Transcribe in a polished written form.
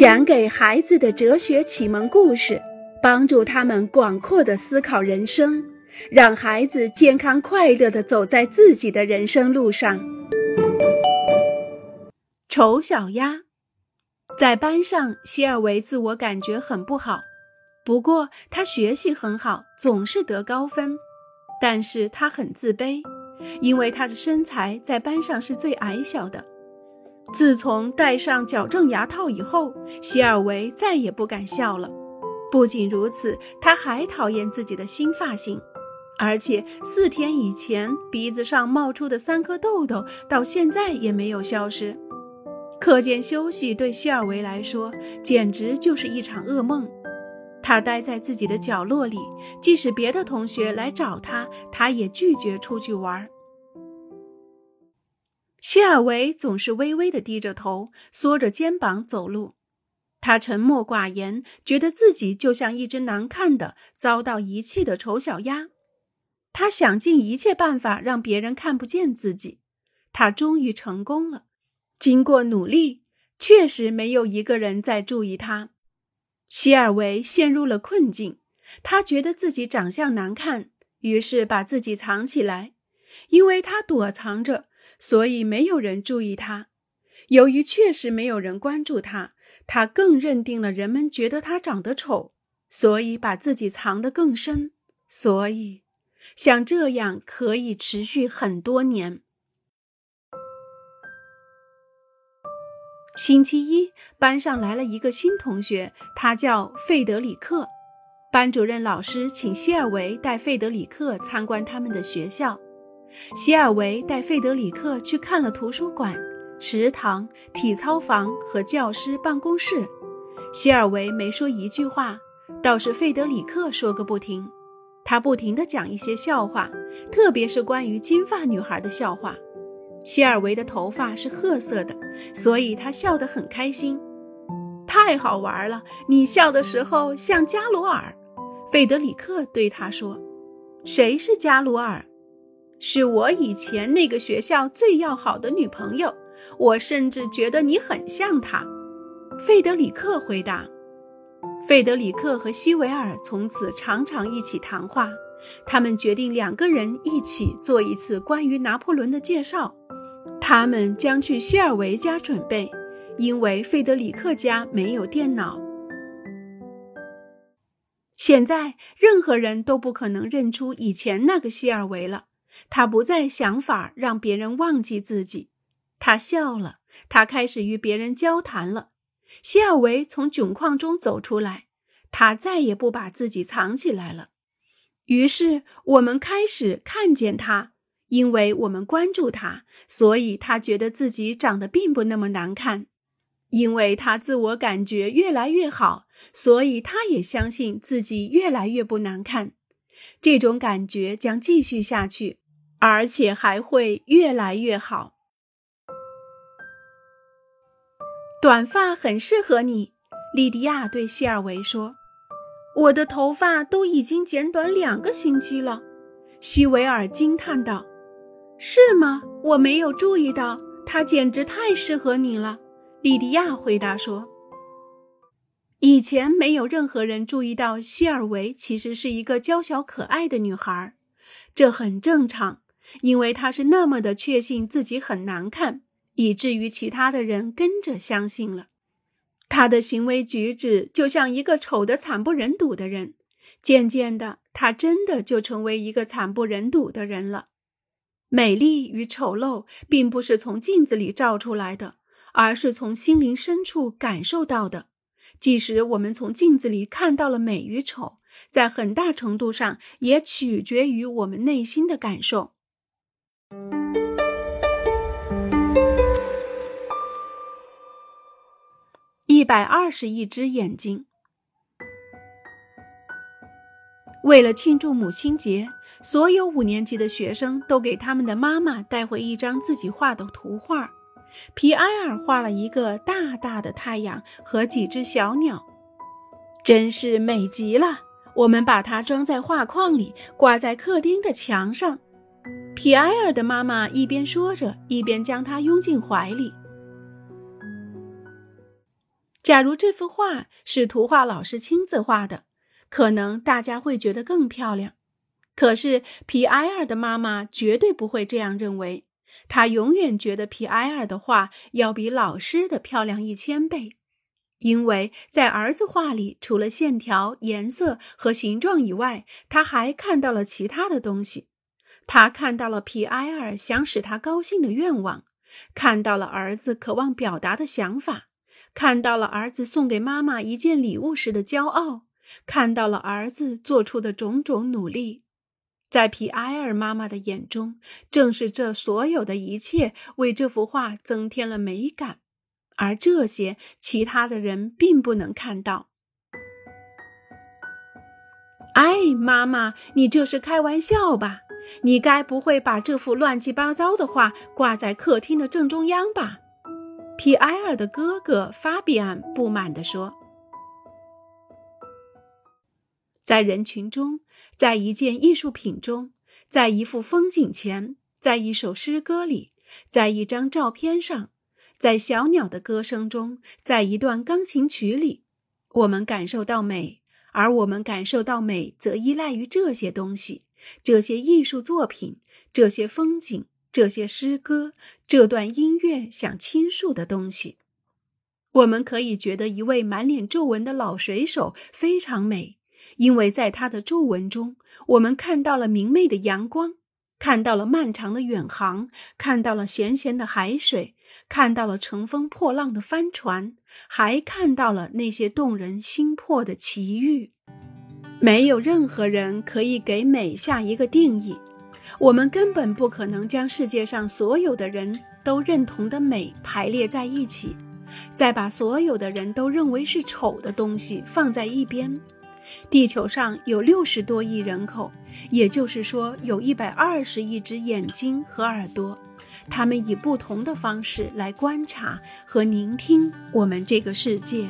讲给孩子的哲学启蒙故事，帮助他们广阔地思考人生，让孩子健康快乐地走在自己的人生路上。丑小鸭。在班上，希尔维自我感觉很不好，不过他学习很好，总是得高分。但是他很自卑，因为他的身材在班上是最矮小的。自从戴上矫正牙套以后，希尔维再也不敢笑了。不仅如此，他还讨厌自己的新发型，而且4天以前鼻子上冒出的3颗痘痘到现在也没有消失。课间休息对希尔维来说简直就是一场噩梦，他待在自己的角落里，即使别的同学来找他，他也拒绝出去玩。希尔维总是微微地低着头，缩着肩膀走路。他沉默寡言，觉得自己就像一只难看的、遭到遗弃的丑小鸭。他想尽一切办法让别人看不见自己。他终于成功了。经过努力，确实没有一个人在注意他。希尔维陷入了困境，他觉得自己长相难看，于是把自己藏起来。因为他躲藏着，所以没有人注意他。由于确实没有人关注他，他更认定了人们觉得他长得丑，所以把自己藏得更深。所以，像这样可以持续很多年。星期1，班上来了一个新同学，他叫费德里克。班主任老师请希尔维带费德里克参观他们的学校。希尔维带费德里克去看了图书馆、食堂、体操房和教师办公室。希尔维没说一句话，倒是费德里克说个不停。他不停地讲一些笑话，特别是关于金发女孩的笑话。希尔维的头发是褐色的，所以他笑得很开心。太好玩了，你笑的时候像加罗尔。费德里克对他说。谁是加罗尔？是我以前那个学校最要好的女朋友，我甚至觉得你很像她。费德里克回答。费德里克和希维尔从此常常一起谈话，他们决定2个人一起做一次关于拿破仑的介绍。他们将去希尔维家准备，因为费德里克家没有电脑。现在任何人都不可能认出以前那个希尔维了。他不再想法让别人忘记自己。他笑了，他开始与别人交谈了。希尔维从窘况中走出来，他再也不把自己藏起来了。于是我们开始看见他，因为我们关注他，所以他觉得自己长得并不那么难看。因为他自我感觉越来越好，所以他也相信自己越来越不难看。这种感觉将继续下去，而且还会越来越好。短发很适合你，莉迪亚对希尔维说。我的头发都已经剪短2个星期了，希维尔惊叹道。是吗？我没有注意到，它简直太适合你了，莉迪亚回答说。以前没有任何人注意到希尔维其实是一个娇小可爱的女孩，这很正常，因为她是那么的确信自己很难看，以至于其他的人跟着相信了。她的行为举止就像一个丑得惨不忍睹的人，渐渐的，她真的就成为一个惨不忍睹的人了。美丽与丑陋并不是从镜子里照出来的，而是从心灵深处感受到的。即使我们从镜子里看到了美与丑，在很大程度上也取决于我们内心的感受。121只眼睛。为了庆祝母亲节，所有5年级的学生都给他们的妈妈带回一张自己画的图画。皮埃尔画了一个大大的太阳和几只小鸟，真是美极了。我们把它装在画框里，挂在客厅的墙上。皮埃尔的妈妈一边说着，一边将它拥进怀里。假如这幅画是图画老师亲自画的，可能大家会觉得更漂亮。可是皮埃尔的妈妈绝对不会这样认为，她永远觉得皮埃尔的画要比老师的漂亮1000倍，因为在儿子画里，除了线条、颜色和形状以外，她还看到了其他的东西。她看到了皮埃尔想使她高兴的愿望，看到了儿子渴望表达的想法，看到了儿子送给妈妈一件礼物时的骄傲，看到了儿子做出的种种努力。在皮埃尔妈妈的眼中，正是这所有的一切为这幅画增添了美感，而这些其他的人并不能看到。哎，妈妈，你这是开玩笑吧？你该不会把这幅乱七八糟的画挂在客厅的正中央吧？皮埃尔的哥哥法比安不满地说。在人群中，在一件艺术品中，在一幅风景前，在一首诗歌里，在一张照片上，在小鸟的歌声中，在一段钢琴曲里，我们感受到美，而我们感受到美则依赖于这些东西，这些艺术作品，这些风景，这些诗歌，这段音乐想倾诉的东西。我们可以觉得一位满脸皱纹的老水手非常美，因为在他的皱纹中，我们看到了明媚的阳光，看到了漫长的远航，看到了咸咸的海水，看到了乘风破浪的帆船，还看到了那些动人心魄的奇遇。没有任何人可以给美下一个定义，我们根本不可能将世界上所有的人都认同的美排列在一起，再把所有的人都认为是丑的东西放在一边。地球上有60多亿人口，也就是说有120亿只眼睛和耳朵，他们以不同的方式来观察和聆听我们这个世界。